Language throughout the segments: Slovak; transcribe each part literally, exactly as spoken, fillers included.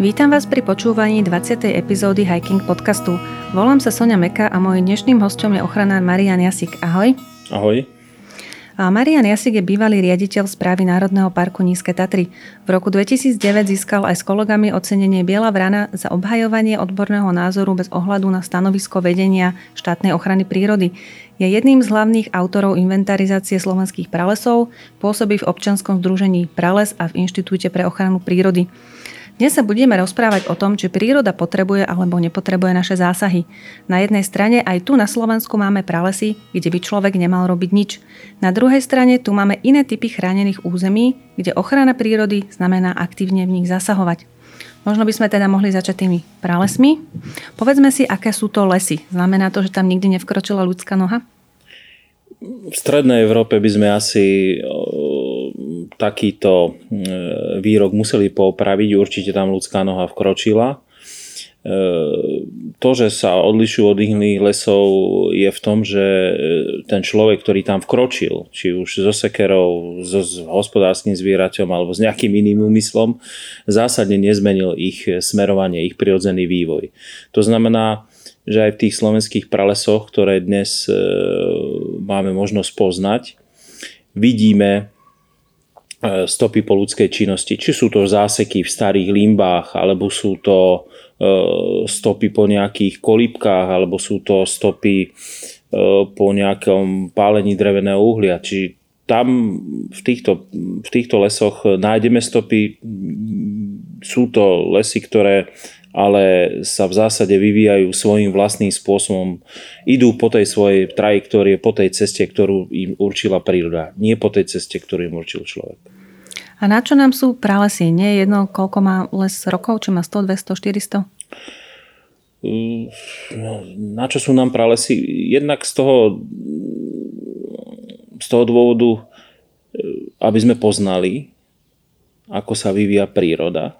Vítam vás pri počúvaní dvadsiatej epizódy Hiking Podcastu. Volám sa Soňa Meka a môj dnešným hosťom je ochranár Marián Jasík. Ahoj. Ahoj. A Marián Jasík je bývalý riaditeľ správy Národného parku Nízke Tatry. V roku dvetisícdeväť získal aj s kolegami ocenenie Biela Vrana za obhajovanie odborného názoru bez ohľadu na stanovisko vedenia štátnej ochrany prírody. Je jedným z hlavných autorov inventarizácie slovenských pralesov, pôsobí v občianskom združení Prales a v Inštitúte pre ochranu prírody. Dnes sa budeme rozprávať o tom, či príroda potrebuje alebo nepotrebuje naše zásahy. Na jednej strane aj tu na Slovensku máme pralesy, kde by človek nemal robiť nič. Na druhej strane tu máme iné typy chránených území, kde ochrana prírody znamená aktívne v nich zasahovať. Možno by sme teda mohli začať tými pralesmi. Povedzme si, aké sú to lesy. Znamená to, že tam nikdy nevkročila ľudská noha? V strednej Európe by sme asi takýto výrok museli popraviť. Určite tam ľudská noha vkročila. To, že sa odlišujú od iných lesov, je v tom, že ten človek, ktorý tam vkročil, či už so sekerou, so, s hospodárskym zvieraťom alebo s nejakým iným úmyslom, zásadne nezmenil ich smerovanie, ich prirodzený vývoj. To znamená, že aj v tých slovenských pralesoch, ktoré dnes máme možnosť poznať, vidíme stopy po ľudskej činnosti. Či sú to záseky v starých limbách, alebo sú to stopy po nejakých kolíbkách, alebo sú to stopy po nejakom pálení dreveného uhlia. Čiže tam v týchto, v týchto lesoch nájdeme stopy. Sú to lesy, ktoré ale sa v zásade vyvíjajú svojím vlastným spôsobom. Idú po tej svojej trajektórii, po tej ceste, ktorú im určila príroda. Nie po tej ceste, ktorú im určil človek. A na čo nám sú pralesy? Nie je jedno, koľko má les rokov? Či má sto, dvesto, štyristo? No, na čo sú nám pralesy? Jednak z toho, z toho dôvodu, aby sme poznali, ako sa vyvíja príroda.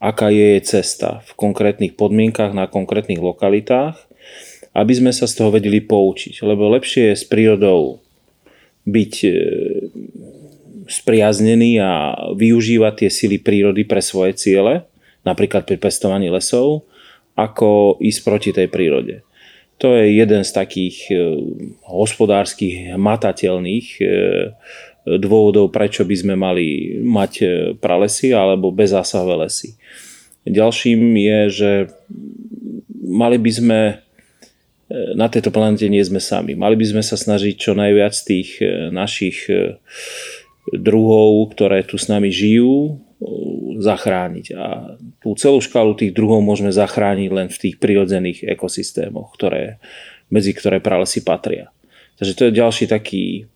Aká je jej cesta v konkrétnych podmienkach, na konkrétnych lokalitách, aby sme sa z toho vedeli poučiť. Lebo lepšie je s prírodou byť spriaznený a využívať tie sily prírody pre svoje ciele, napríklad pri pestovaní lesov, ako ísť proti tej prírode. To je jeden z takých hospodárskych, hmatateľných dôvodov, prečo by sme mali mať pralesy alebo bezzásahové lesy. Ďalším je, že mali by sme, na tejto planete nie sme sami, mali by sme sa snažiť čo najviac tých našich druhov, ktoré tu s nami žijú, zachrániť. A tú celú škálu tých druhov môžeme zachrániť len v tých prirodzených ekosystémoch, ktoré, medzi ktoré pralesy patria. Takže to je ďalší taký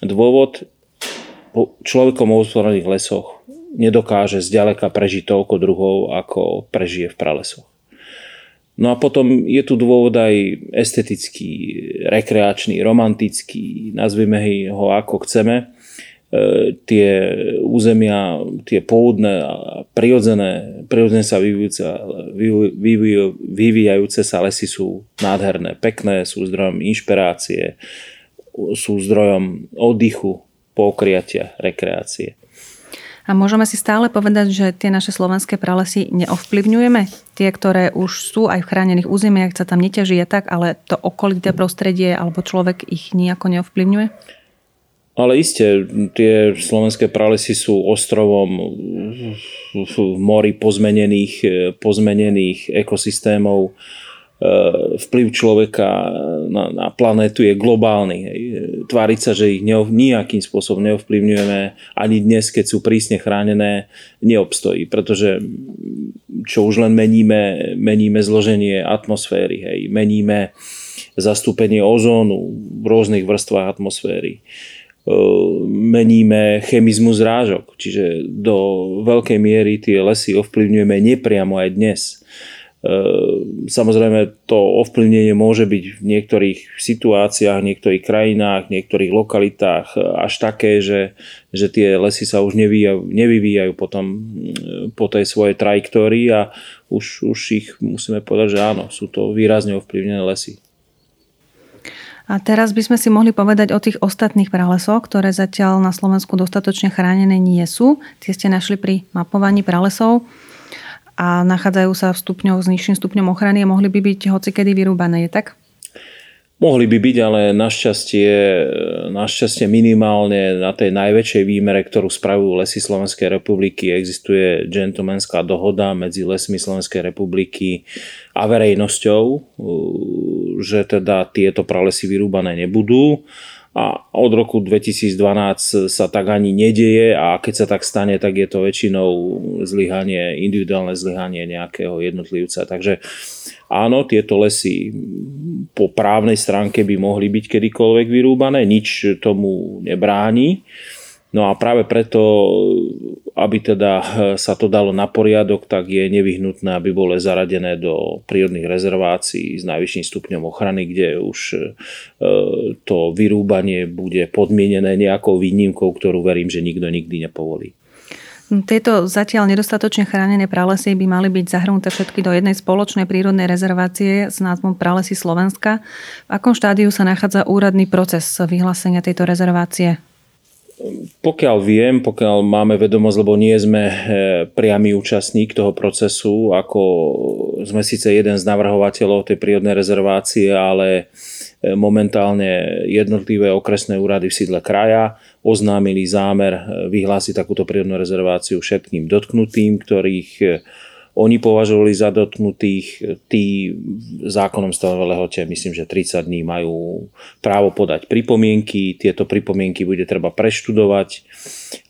dôvod. Človekom hospodárnych lesoch nedokáže zďaleka prežiť toľko druhov, ako prežije v pralesoch. No a potom je tu dôvod aj estetický, rekreačný, romantický, nazvime ho ako chceme. E, tie územia, tie pôvodné a prirodzené, prirodzené sa vyvíjajúce sa lesy sú nádherné, pekné, sú zdrojom inšpirácie, sú zdrojom oddychu, pokriatia, rekreácie. A môžeme si stále povedať, že tie naše slovenské pralesy neovplyvňujeme? Tie, ktoré už sú aj v chránených územiach, sa tam neťaží a tak, ale to okolité prostredie alebo človek ich nejako neovplyvňuje? Ale iste, tie slovenské pralesy sú ostrovom v mori pozmenených, pozmenených ekosystémov. Vplyv človeka na, na planétu je globálny. Tváriť sa, že ich neov, nejakým spôsobom neovplyvňujeme, ani dnes, keď sú prísne chránené, neobstojí, pretože čo už len meníme, meníme zloženie atmosféry, hej, meníme zastúpenie ozónu v rôznych vrstvách atmosféry, meníme chemizmu zrážok, čiže do veľkej miery tie lesy ovplyvňujeme nepriamo aj dnes. Samozrejme, to ovplyvnenie môže byť v niektorých situáciách, v niektorých krajinách, v niektorých lokalitách až také, že, že tie lesy sa už nevyvíjajú, nevyvíjajú potom po tej svojej trajektórii a už, už ich musíme povedať, že áno, sú to výrazne ovplyvnené lesy. A teraz by sme si mohli povedať o tých ostatných pralesoch, ktoré zatiaľ na Slovensku dostatočne chránené nie sú. Tie ste našli pri mapovaní pralesov. a nachádzajú sa v stupňoch s nižším stupňom ochrany a mohli by byť hocikedy vyrúbané, je tak? Mohli by byť, ale našťastie, našťastie minimálne na tej najväčšej výmere, ktorú spravujú Lesy Slovenskej republiky, existuje gentlemanská dohoda medzi Lesmi Slovenskej republiky a verejnosťou, že teda tieto pralesy vyrúbané nebudú. A od roku dvetisícdvanásť sa tak ani nedieje a keď sa tak stane, tak je to väčšinou zlyhanie, individuálne zlyhanie nejakého jednotlivca. Takže áno, tieto lesy po právnej stránke by mohli byť kedykoľvek vyrúbané, nič tomu nebráni. No a práve preto, aby teda sa to dalo na poriadok, tak je nevyhnutné, aby bolo zaradené do prírodných rezervácií s najvyšším stupňom ochrany, kde už to vyrúbanie bude podmienené nejakou výnimkou, ktorú verím, že nikto nikdy nepovolí. Tieto zatiaľ nedostatočne chránené pralesy by mali byť zahrnuté všetky do jednej spoločnej prírodnej rezervácie s názvom Pralesy Slovenska. V akom štádiu sa nachádza úradný proces vyhlásenia tejto rezervácie? Pokiaľ viem, pokiaľ máme vedomosť, lebo nie sme priamy účastník toho procesu, ako sme síce jeden z navrhovateľov tej prírodnej rezervácie, ale momentálne jednotlivé okresné úrady v sídle kraja oznámili zámer vyhlásiť takúto prírodnú rezerváciu všetkým dotknutým, ktorých oni považovali za dotknutých. Tí zákonom stanovené lehote, myslím, že tridsať dní majú právo podať pripomienky. Tieto pripomienky bude treba preštudovať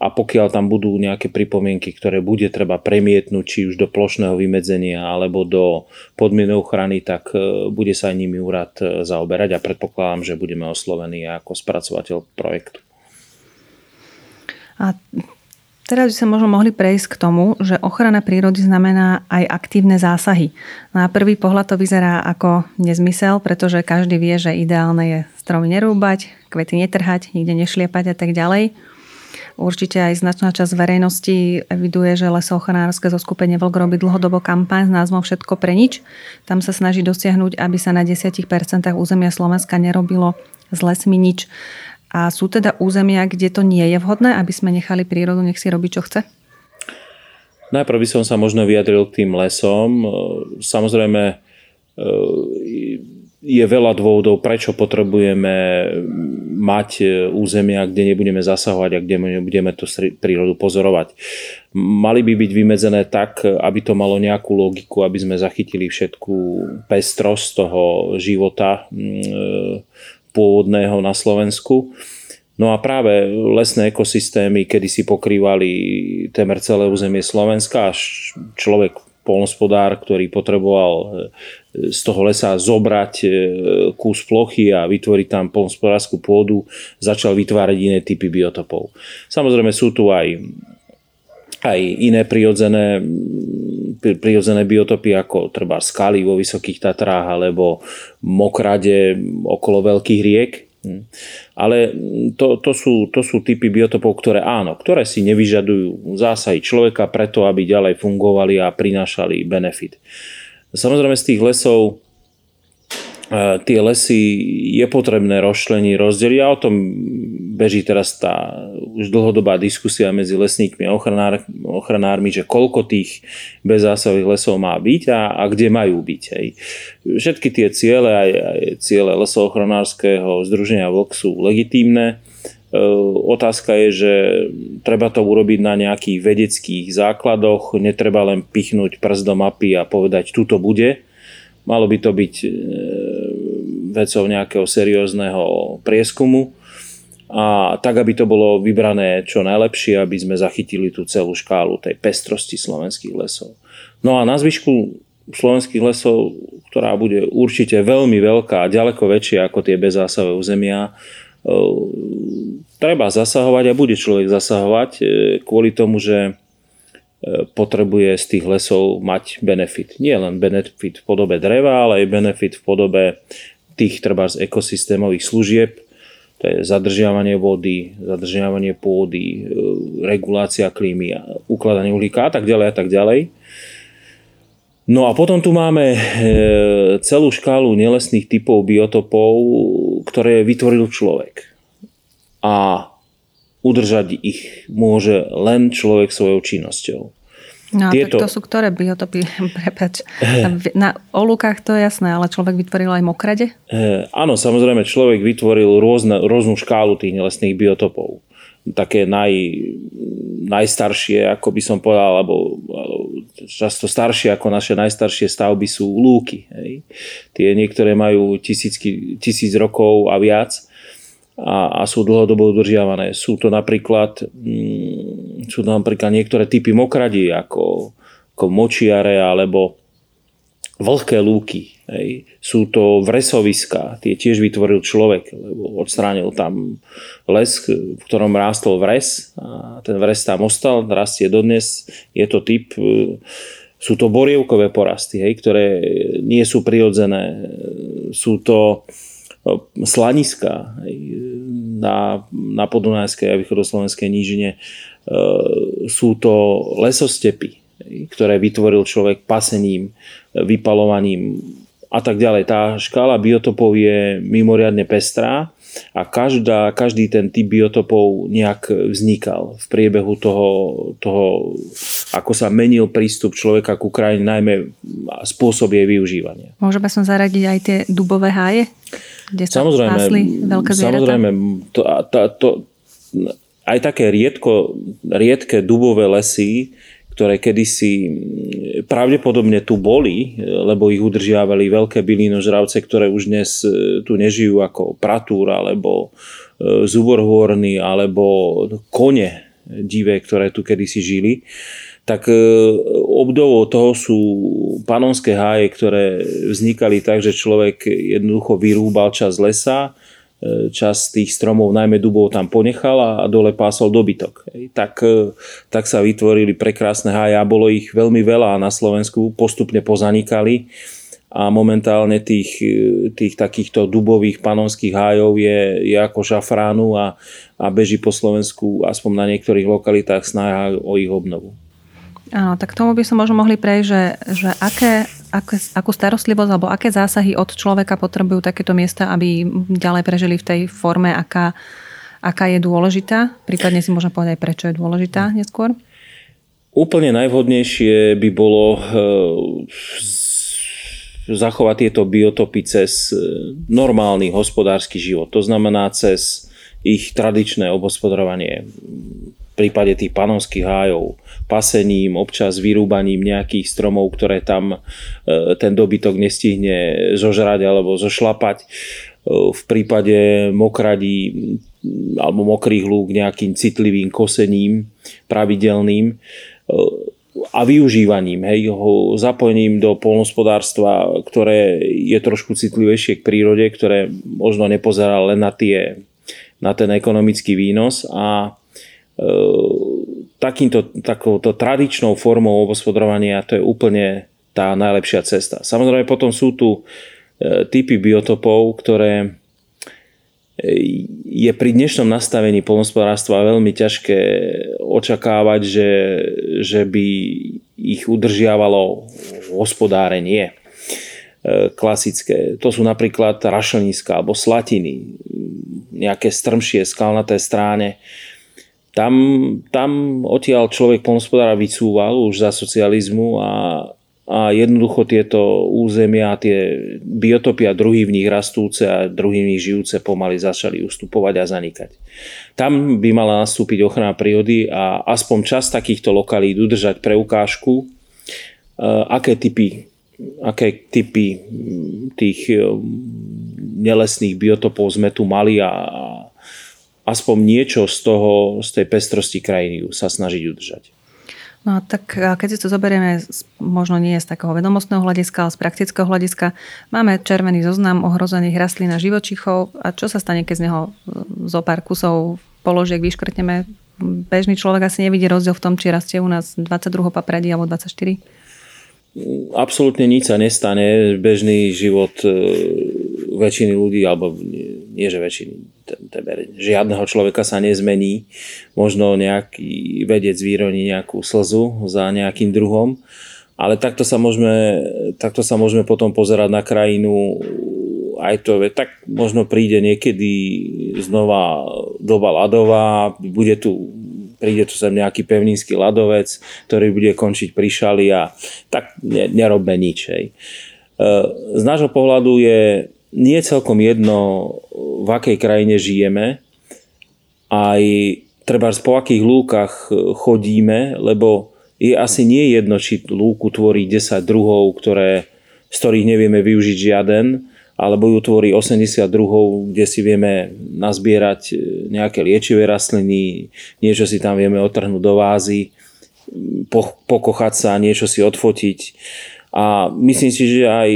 a pokiaľ tam budú nejaké pripomienky, ktoré bude treba premietnúť či už do plošného vymedzenia alebo do podmienov ochrany, tak bude sa nimi úrad zaoberať a predpokladám, že budeme oslovení ako spracovateľ projektu. A teraz by sme možno mohli prejsť k tomu, že ochrana prírody znamená aj aktívne zásahy. Na prvý pohľad to vyzerá ako nezmysel, pretože každý vie, že ideálne je stromy nerúbať, kvety netrhať, nikde nešliepať a tak ďalej. Určite aj značná časť verejnosti eviduje, že Lesoochranárske zoskupenie vé el ká robí dlhodobo kampaň s názvom Všetko pre nič. Tam sa snaží dosiahnuť, aby sa na desiatich percentách územia Slovenska nerobilo s lesmi nič. A sú teda územia, kde to nie je vhodné, aby sme nechali prírodu, nech si robí, čo chce? Najprv by som sa možno vyjadril k tým lesom. Samozrejme, je veľa dôvodov, prečo potrebujeme mať územia, kde nebudeme zasahovať a kde nebudeme tú prírodu pozorovať. Mali by byť vymedzené tak, aby to malo nejakú logiku, aby sme zachytili všetku pestrosť toho života pôvodného na Slovensku. No a práve lesné ekosystémy kedysi pokrývali témer celé územie Slovenska, až človek, poľnohospodár, ktorý potreboval z toho lesa zobrať kus plochy a vytvoriť tam poľnohospodárskú pôdu, začal vytvárať iné typy biotopov. Samozrejme sú tu aj, aj iné prirodzené prirodzené biotopy ako treba skaly vo Vysokých Tatrách alebo mokrade okolo veľkých riek. Ale to, to, sú, to sú typy biotopov, ktoré áno, ktoré si nevyžadujú zásahy človeka preto, aby ďalej fungovali a prinášali benefit. Samozrejme z tých lesov tie lesy je potrebné rozčleniť, rozdeliť a o tom beží teraz tá už dlhodobá diskusia medzi lesníkmi a ochranár, ochranármi, že koľko tých bezzásahových lesov má byť a, a kde majú byť. Hej. Všetky tie ciele, aj, aj ciele Lesoochranárskeho združenia VOX sú legitímne. Otázka je, že treba to urobiť na nejakých vedeckých základoch, netreba len pichnúť prst do mapy a povedať, tu to bude. Malo by to byť vecou nejakého seriózneho prieskumu a tak, aby to bolo vybrané čo najlepšie, aby sme zachytili tú celú škálu tej pestrosti slovenských lesov. No a na zvyšku slovenských lesov, ktorá bude určite veľmi veľká a ďaleko väčšia ako tie bezzásahové územia, treba zasahovať a bude človek zasahovať kvôli tomu, že potrebuje z tých lesov mať benefit. Nie len benefit v podobe dreva, ale aj benefit v podobe tých trebárs ekosystémových služieb, to je zadržiavanie vody, zadržiavanie pôdy, regulácia klímy, ukladanie uhlíka a tak ďalej a tak ďalej. No a potom tu máme celú škálu nelesných typov biotopov, ktoré vytvoril človek. A udržať ich môže len človek svojou činnosťou. No tieto... tak to sú ktoré biotopy? Prepač. Na olukách to je jasné, ale človek vytvoril aj mokrade? E, áno, samozrejme, človek vytvoril rôzne, rôznu škálu tých nelesných biotopov. Také naj, najstaršie, ako by som povedal, alebo, alebo často staršie ako naše najstaršie stavby sú lúky. Hej. Tie niektoré majú tisícky, tisíc rokov a viac. A, a sú dlhodobo udržiavané. Sú to napríklad, mm, sú to napríklad niektoré typy mokradí, ako, ako močiare alebo vlhké lúky. Hej. Sú to vresoviská, tie tiež vytvoril človek, lebo odstránil tam les, v ktorom rástol vres. A ten vres tam ostal, rastie dodnes. Je to typ... Sú to borievkové porasty, hej, ktoré nie sú prirodzené. Sú to... slaniska na, na Podunajskej a Východoslovenskej nížine, sú to lesostepy, ktoré vytvoril človek pasením, vypaľovaním a tak ďalej. Tá škála biotopov je mimoriadne pestrá a každá, každý ten typ biotopov nejak vznikal v priebehu toho, toho, ako sa menil prístup človeka ku krajine, najmä spôsob jej využívania. Môžeme som zaradiť aj tie dubové háje? Kde sa spásli veľké zvieratá? Samozrejme, to, to, to, aj také riedko, riedke dubové lesy, ktoré kedysi pravdepodobne tu boli, lebo ich udržiavali veľké bylinožravce, ktoré už dnes tu nežijú, ako pratúr, alebo zuborhorny, alebo kone divé, ktoré tu kedysi žili. Tak obdobou toho sú panonské háje, ktoré vznikali tak, že človek jednoducho vyrúbal časť lesa, časť tých stromov, najmä dubov, tam ponechal a dole pásol dobytok. Tak, tak sa vytvorili prekrásne háje a bolo ich veľmi veľa na Slovensku, postupne pozanikali a momentálne tých, tých takýchto dubových panonských hájov je, je ako šafránu a, a beží po Slovensku, aspoň na niektorých lokalitách, snaha o ich obnovu. Áno, tak tomu by som možno mohli prejsť, že, že aké, aké, akú starostlivosť alebo aké zásahy od človeka potrebujú takéto miesta, aby ďalej prežili v tej forme, aká, aká je dôležitá. Prípadne si môžem povedať, prečo je dôležitá neskôr. Úplne najvhodnejšie by bolo zachovať tieto biotopy cez normálny hospodársky život. To znamená cez ich tradičné obhospodarovanie. V prípade tých panonských hájov, pasením, občas vyrúbaním nejakých stromov, ktoré tam ten dobytok nestihne zožrať alebo zošlapať. V prípade mokradí alebo mokrých lúk nejakým citlivým kosením, pravidelným a využívaním, hej, ho zapojením do poľnohospodárstva, ktoré je trošku citlivejšie k prírode, ktoré možno nepozerá len na, tie, na ten ekonomický výnos a takýmto takouto tradičnou formou obospodrovania to je úplne tá najlepšia cesta. Samozrejme potom sú tu typy biotopov, ktoré je pri dnešnom nastavení poľnohospodárstva veľmi ťažké očakávať, že, že by ich udržiavalo hospodárenie klasické. To sú napríklad rašelníska alebo slatiny, nejaké strmšie skalnaté stráne. Tam, tam odtiaľ človek poľnohospodára vycúval už za socializmu a, a jednoducho tieto územia, tie biotopy a druhy v nich rastúce a druhy v nich žijúce pomaly začali ustupovať a zanikať. Tam by mala nastúpiť ochrana prírody a aspoň časť takýchto lokalít udržať pre ukážku, aké typy, aké typy tých nelesných biotopov sme tu mali a aspoň niečo z toho, z tej pestrosti krajiny sa snažiť udržať. No tak keď si to zoberieme, možno nie z takého vedomostného hľadiska, ale z praktického hľadiska, máme červený zoznam ohrozených rastlín a živočíchov a čo sa stane, keď z neho zo pár kusov položiek vyškrtneme? Bežný človek asi nevidí rozdiel v tom, či rastie u nás dvadsaťdva papradí alebo dvadsaťštyri? Absolútne nič sa nestane. Bežný život väčšiny ľudí, alebo nie, že väčšiny, žiadneho človeka sa nezmení. Možno nejaký vedec vyroní nejakú slzu za nejakým druhom, ale takto sa môžeme, takto sa môžeme potom pozerať na krajinu aj to, tak možno príde niekedy znova doba ľadová, bude tu príde tu sem nejaký pevninský ľadovec, ktorý bude končiť pri šali a tak nerobme nič. Hej. Z nášho pohľadu je nie celkom jedno, v akej krajine žijeme, aj treba po akých lúkach chodíme, lebo je asi nie jedno, či lúku tvorí desať druhov, ktoré, z ktorých nevieme využiť žiaden, alebo ju tvorí osemdesiat druhov, kde si vieme nazbierať nejaké liečivé rastliny, niečo si tam vieme otrhnúť do vázy, po, pokochať sa, niečo si odfotiť. A myslím si, že aj,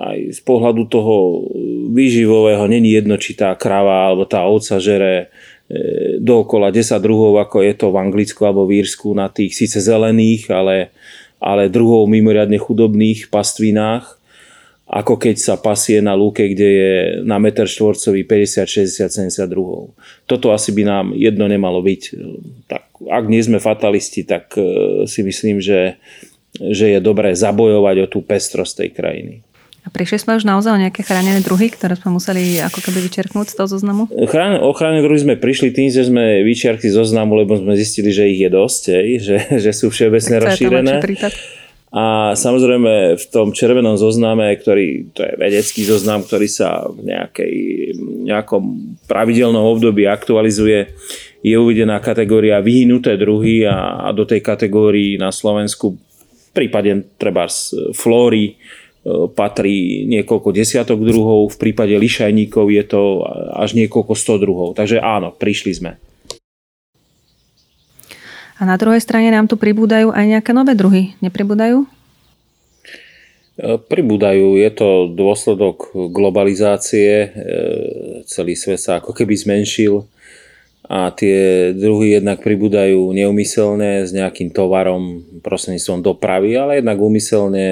aj z pohľadu toho výživového není jedno, či tá krava alebo tá ovca žere dookola desať druhov, ako je to v Anglicku alebo v Írsku, na tých síce zelených, ale, ale druhov mimoriadne chudobných pastvinách, ako keď sa pasie na lúke, kde je na meter štvorcový päťdesiat, šesťdesiat, sedemdesiat druhov. Toto asi by nám jedno nemalo byť. Tak, ak nie sme fatalisti, tak uh, si myslím, že, že je dobré zabojovať o tú pestrosť tej krajiny. A prišli sme už naozaj o nejaké chránené druhy, ktoré sme museli ako keby vyčerknúť z toho zoznamu? Chráne, o chránené druhy sme prišli tým, že sme vyčiarkli zoznamu, lebo sme zistili, že ich je dosť, hej, že, že sú všeobecne rozšírené. A samozrejme v tom červenom zozname, ktorý, to je vedecký zoznam, ktorý sa v nejakej, nejakom pravidelnom období aktualizuje, je uvedená kategória vyhynuté druhy a, a do tej kategórii na Slovensku prípadne trebárs flóry patrí niekoľko desiatok druhov, v prípade lišajníkov je to až niekoľko sto druhov. Takže áno, prišli sme. A na druhej strane nám tu pribúdajú aj nejaké nové druhy. Nepribúdajú? Pribúdajú. Je to dôsledok globalizácie. Celý svet sa ako keby zmenšil a tie druhy jednak pribúdajú neumyselne s nejakým tovarom, prostredníctvom dopravy, ale jednak úmyselne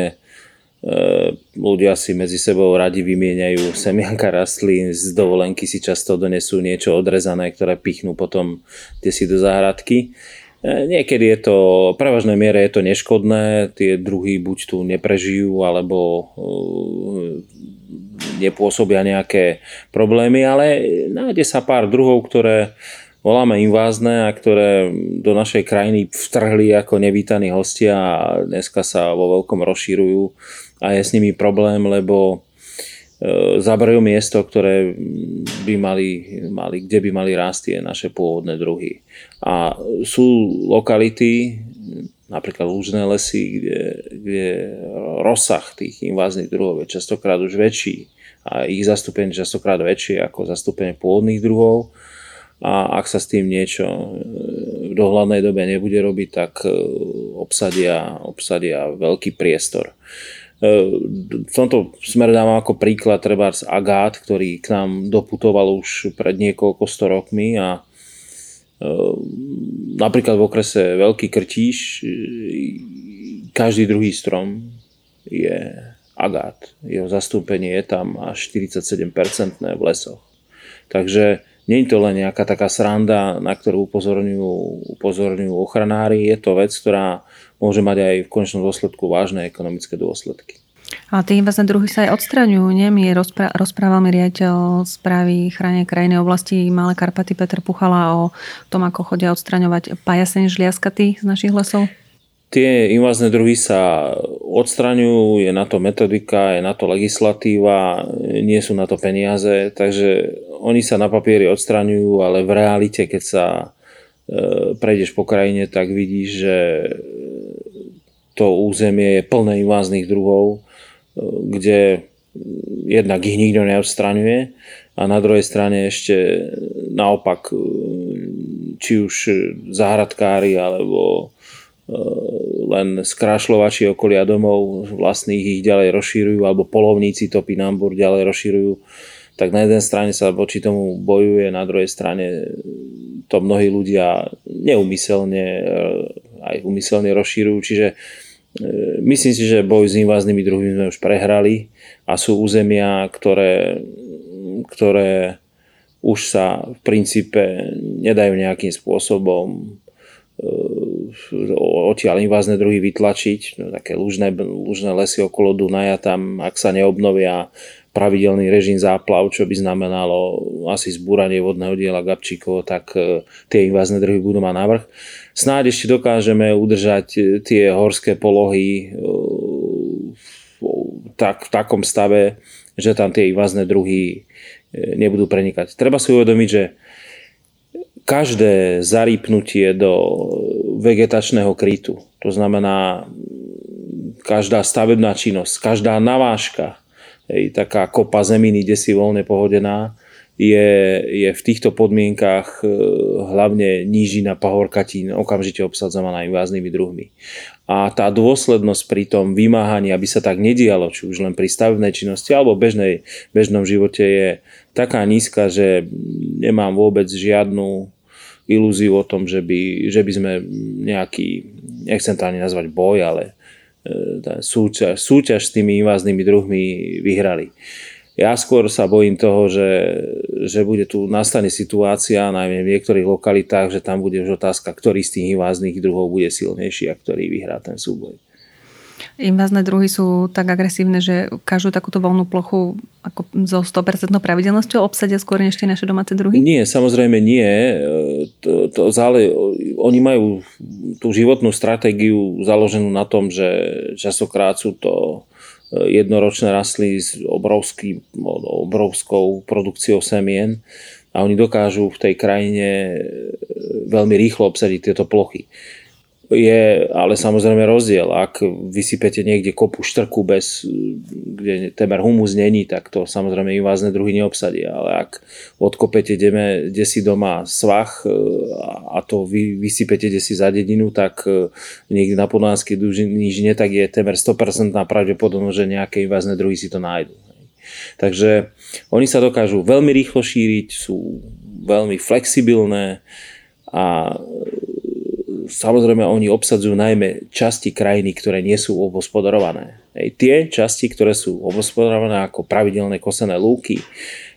ľudia si medzi sebou radi vymieňajú semianka rastlín, z dovolenky si často donesú niečo odrezané, ktoré pichnú potom si do záhradky. Niekedy je to, v prevažnej miere je to neškodné, tie druhy buď tu neprežijú, alebo nepôsobia nejaké problémy, ale nájde sa pár druhov, ktoré voláme invázne a ktoré do našej krajiny vtrhli ako nevítaní hostia a dneska sa vo veľkom rozšírujú a je s nimi problém, lebo zabrajú miesto, ktoré by mali, mali, kde by mali rásť tie naše pôvodné druhy. A sú lokality, napríklad lúžne lesy, kde, kde rozsah tých inváznych druhov je častokrát už väčší a ich zastúpenie častokrát väčšie ako zastúpenie pôvodných druhov. A ak sa s tým niečo v dohľadnej dobe nebude robiť, tak obsadia, obsadia veľký priestor. V tomto smere dávam ako príklad trebárs agát, ktorý k nám doputoval už pred niekoľko sto rokmi a napríklad v okrese Veľký Krtíš každý druhý strom je agát. Jeho zastúpenie je tam až štyridsaťsedem percent v lesoch. Takže nie je to len nejaká taká sranda, na ktorú upozorňujú, upozorňujú ochranári. Je to vec, ktorá môže mať aj v konečnom dôsledku vážne ekonomické dôsledky. Ale tie invazné druhy sa aj odstraňujú. Nie? Mi rozpra- rozprával mi riaditeľ správy chránenej krajinnej oblasti Malé Karpaty Petr Puchala o tom, ako chodia odstraňovať pajaseň žliaskatý z našich lesov. Tie invazné druhy sa odstraňujú, je na to metodika, je na to legislatíva, nie sú na to peniaze, takže oni sa na papieri odstraňujú, ale v realite, keď sa e, prejdeš po krajine, tak vidíš, že to územie je plné invazných druhov, kde jednak ich nikto neodstraňuje a na druhej strane ešte naopak, či už záhradkári alebo len skrášľovači okolia domov vlastných ich ďalej rozšírujú, alebo polovníci topinambur ďalej rozšírujú, tak na jednej strane sa voči tomu bojuje, na druhej strane to mnohí ľudia neumyselne aj umyselne rozšírujú, čiže myslím si, že boj s inváznými druhmi sme už prehrali a sú územia, ktoré, ktoré už sa v princípe nedajú nejakým spôsobom odtiaľ invázne druhy vytlačiť, také lužné, lužné lesy okolo Dunaja, tam ak sa neobnovia pravidelný režim záplav, čo by znamenalo asi zbúranie vodného diela Gabčíkovo, tak tie invázne druhy budú mať navrch. Snáď ešte dokážeme udržať tie horské polohy tak, v takom stave, že tam tie invázne druhy nebudú prenikať. Treba si uvedomiť, že každé zarýpnutie do vegetačného krytu, to znamená každá stavebná činnosť, každá navážka, hej, taká kopa zeminy, kde si voľne pohodená, je, je v týchto podmienkach hlavne nížina pahorkatín okamžite obsadzovaná inváznými druhmi. A tá dôslednosť pri tom vymáhaní, aby sa tak nedialo, či už len pri stavebnej činnosti alebo bežnej, bežnom živote, je taká nízka, že nemám vôbec žiadnu ilúziu o tom, že by, že by sme nejaký, nechcem to ani nazvať boj, ale Súťaž, súťaž s tými inváznými druhmi vyhrali. Ja skôr sa bojím toho, že, že bude tu nastane situácia najmä v niektorých lokalitách, že tam bude už otázka, ktorý z tých inváznych druhov bude silnejší a ktorý vyhrá ten súboj. Invázne druhy sú tak agresívne, že každú takúto voľnú plochu ako so sto percent pravidelnosťou obsadia skôr než tie naše domáce druhy? Nie, samozrejme nie. To, to zále, oni majú tú životnú stratégiu založenú na tom, že častokrát sú to jednoročné rastliny s obrovský, obrovskou produkciou semien a oni dokážu v tej krajine veľmi rýchlo obsadiť tieto plochy. Je ale samozrejme rozdiel. Ak vysypete niekde kopu štrku, bez, kde temer humus není, tak to samozrejme invázne druhy neobsadia. Ale ak odkopete desi doma svah a to vy, vysypete desi za dedinu, tak niekde na Podunajskej nížine, tak je temer sto percent pravdepodobnosť, že nejaké invázne druhy si to nájdu. Takže oni sa dokážu veľmi rýchlo šíriť, sú veľmi flexibilné a samozrejme, oni obsadzujú najmä časti krajiny, ktoré nie sú obhospodarované. Ej, tie časti, ktoré sú obhospodarované ako pravidelné kosené lúky,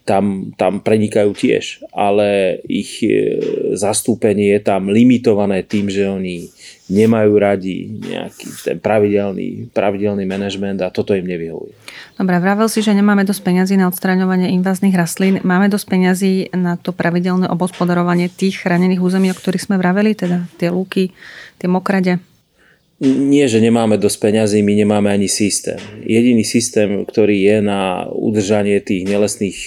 tam, tam prenikajú tiež, ale ich zastúpenie je tam limitované tým, že oni nemajú radi nejaký ten pravidelný, pravidelný manažment a toto im nevyhovuje. Dobre, vravel si, že nemáme dosť peňazí na odstraňovanie inváznych rastlín. Máme dosť peňazí na to pravidelné obospodarovanie tých chránených území, o ktorých sme vraveli, teda tie lúky, tie mokrade? Nie, že nemáme dosť peňazí, my nemáme ani systém. Jediný systém, ktorý je na udržanie tých nelesných,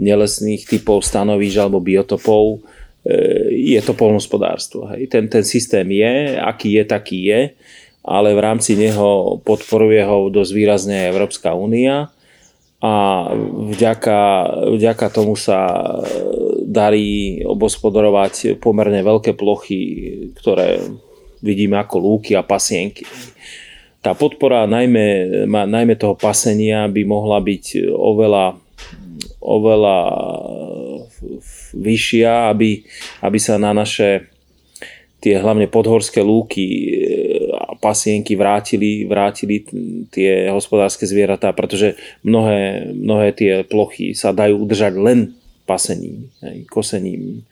nelesných typov stanovíš alebo biotopov, je to poľnohospodárstvo. Ten, ten systém je, aký je, taký je, ale v rámci neho podporuje ho dosť výrazne Európska únia a vďaka, vďaka tomu sa darí obospodarovať pomerne veľké plochy, ktoré vidíme ako lúky a pasienky. Tá podpora najmä, najmä toho pasenia by mohla byť oveľa, oveľa vyššia, aby, aby sa na naše tie hlavne podhorské lúky a pasienky vrátili, vrátili tie hospodárske zvieratá, pretože mnohé, mnohé tie plochy sa dajú udržať len pasením, kosením.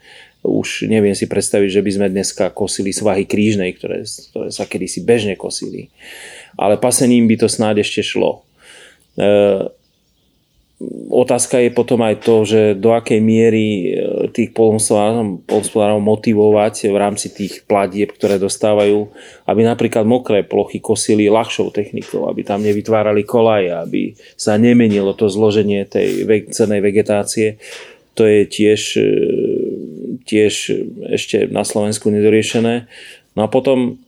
Už neviem si predstaviť, že by sme dneska kosili svahy krížnej, ktoré, ktoré sa kedysi bežne kosili. Ale pasením by to snáď ešte šlo. E, otázka je potom aj to, že do akej miery tých poľnohospodárov motivovať v rámci tých platieb, ktoré dostávajú, aby napríklad mokré plochy kosili ľahšou technikou, aby tam nevytvárali kolaje, aby sa nemenilo to zloženie tej cennej vegetácie. To je tiež... tiež ešte na Slovensku nedoriešené. No a potom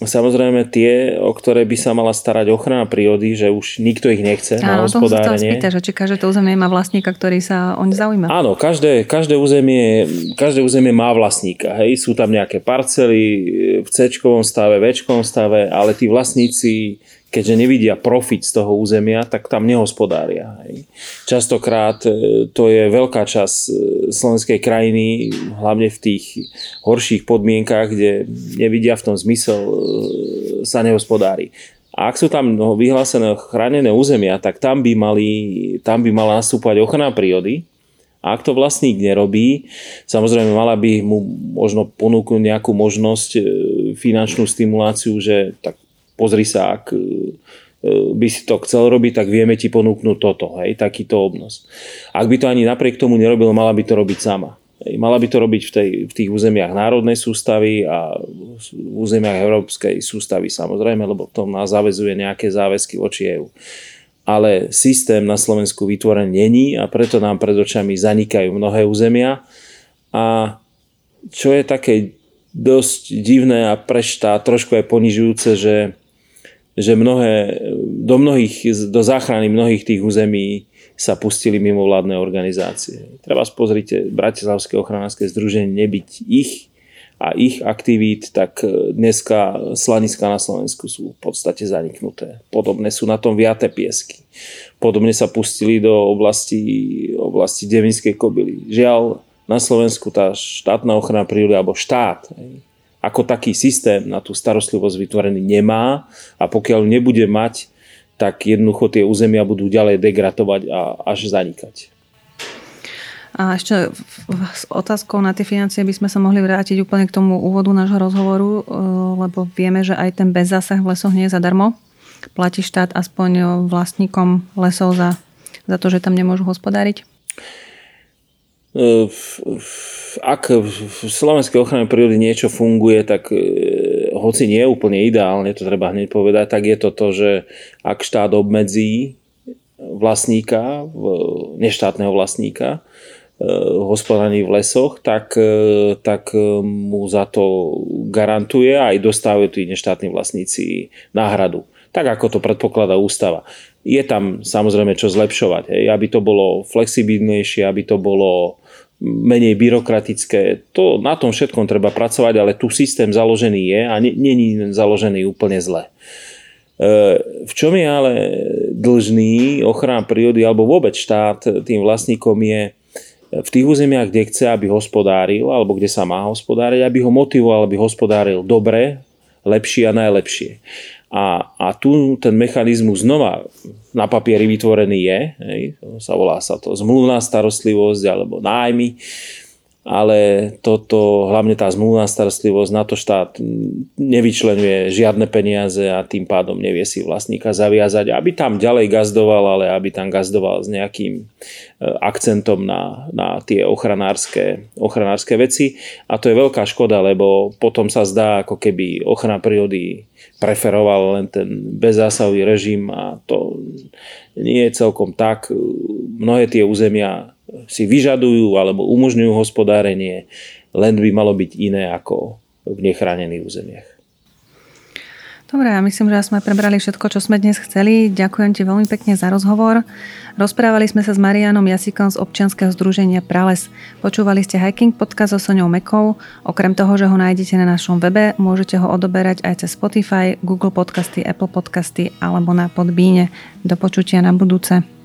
samozrejme tie, o ktoré by sa mala starať ochrana prírody, že už nikto ich nechce áno, na hospodárenie. Áno, o tom sa spýta, že či každé to územie má vlastníka, ktorý sa oň zaujíma. Áno, každé, každé, územie, každé územie má vlastníka. Hej. Sú tam nejaké parcely v céčkovom stave, véčkovom stave, ale tí vlastníci, keďže nevidia profit z toho územia, tak tam nehospodária. Hej. Častokrát to je veľká časť slovenskej krajiny, hlavne v tých horších podmienkách, kde nevidia v tom zmysel, sa nehospodári. A ak sú tam vyhlásené chránené územia, tak tam by, mali, tam by mala nastúpať ochrana prírody. A ak to vlastník nerobí, samozrejme mala by mu možno ponúknuť nejakú možnosť, finančnú stimuláciu, že tak pozri sa, ak by si to chcel robiť, tak vieme ti ponúknuť toto, hej, takýto obnos. Ak by to ani napriek tomu nerobilo, mala by to robiť sama. Mala by to robiť v, tej, v tých územiach národnej sústavy a v územiach európskej sústavy samozrejme, lebo to nás zaväzuje nejaké záväzky voči é ú. Ale systém na Slovensku vytvorený není a preto nám pred očami zanikajú mnohé územia. A čo je také dosť divné a pre štát trošku aj ponižujúce, že, že mnohé, do, mnohých, do záchrany mnohých tých území sa pustili mimovládne organizácie. Treba spozrite, Bratislavské ochranárske združenie, nebyť ich a ich aktivít, tak dneska slaniská na Slovensku sú v podstate zaniknuté. Podobne sú na tom viaté piesky. Podobne sa pustili do oblasti, oblasti Devínskej kobyly. Žiaľ, na Slovensku tá štátna ochrana prírody alebo štát ako taký systém na tú starostlivosť vytvorený nemá a pokiaľ nebude mať, tak jednoducho tie územia budú ďalej degradovať a až zanikať. A ešte s otázkou na tie financie by sme sa mohli vrátiť úplne k tomu úvodu nášho rozhovoru, lebo vieme, že aj ten bezzásah v lesoch nie je zadarmo. Platí štát aspoň vlastníkom lesov za, za to, že tam nemôžu hospodáriť? Ak v slovenskej ochrane prírody niečo funguje, tak hoci nie je úplne ideálne, to treba hneď povedať, tak je to to, že ak štát obmedzí vlastníka, neštátneho vlastníka, hospodárení v lesoch, tak, tak mu za to garantuje a aj dostávajú tí neštátni vlastníci náhradu. Tak ako to predpokladá ústava. Je tam samozrejme čo zlepšovať, hej, aby to bolo flexibilnejšie, aby to bolo menej byrokratické. To, na tom všetkom treba pracovať, ale tu systém založený je a není založený úplne zle. V čom je ale dlžný ochrana prírody alebo vôbec štát tým vlastníkom je v tých územiach, kde chce, aby hospodáril alebo kde sa má hospodáriť, aby ho motivoval, aby hospodáril dobre, lepšie a najlepšie. A, a tu ten mechanizmus znova na papieri vytvorený je, hej, sa volá sa to zmluvná starostlivosť alebo nájmy, ale toto, hlavne tá zmluvná starostlivosť, na to štát nevyčlenuje žiadne peniaze a tým pádom nevie si vlastníka zaviazať, aby tam ďalej gazdoval, ale aby tam gazdoval s nejakým akcentom na, na tie ochranárske, ochranárske veci. A to je veľká škoda, lebo potom sa zdá, ako keby ochrana prírody preferoval len ten bezzásahový režim a to nie je celkom tak. Mnohé tie územia si vyžadujú alebo umožňujú hospodárenie, len by malo byť iné ako v nechránených územiach. Dobre, ja myslím, že sme prebrali všetko, čo sme dnes chceli. Ďakujem ti veľmi pekne za rozhovor. Rozprávali sme sa s Mariánom Jasíkom z občianskeho združenia Prales. Počúvali ste Hiking Podcast so Soňou Mekou. Okrem toho, že ho nájdete na našom webe, môžete ho odoberať aj cez Spotify, Google Podcasty, Apple Podcasty alebo na Podbíne. Do počutia na budúce.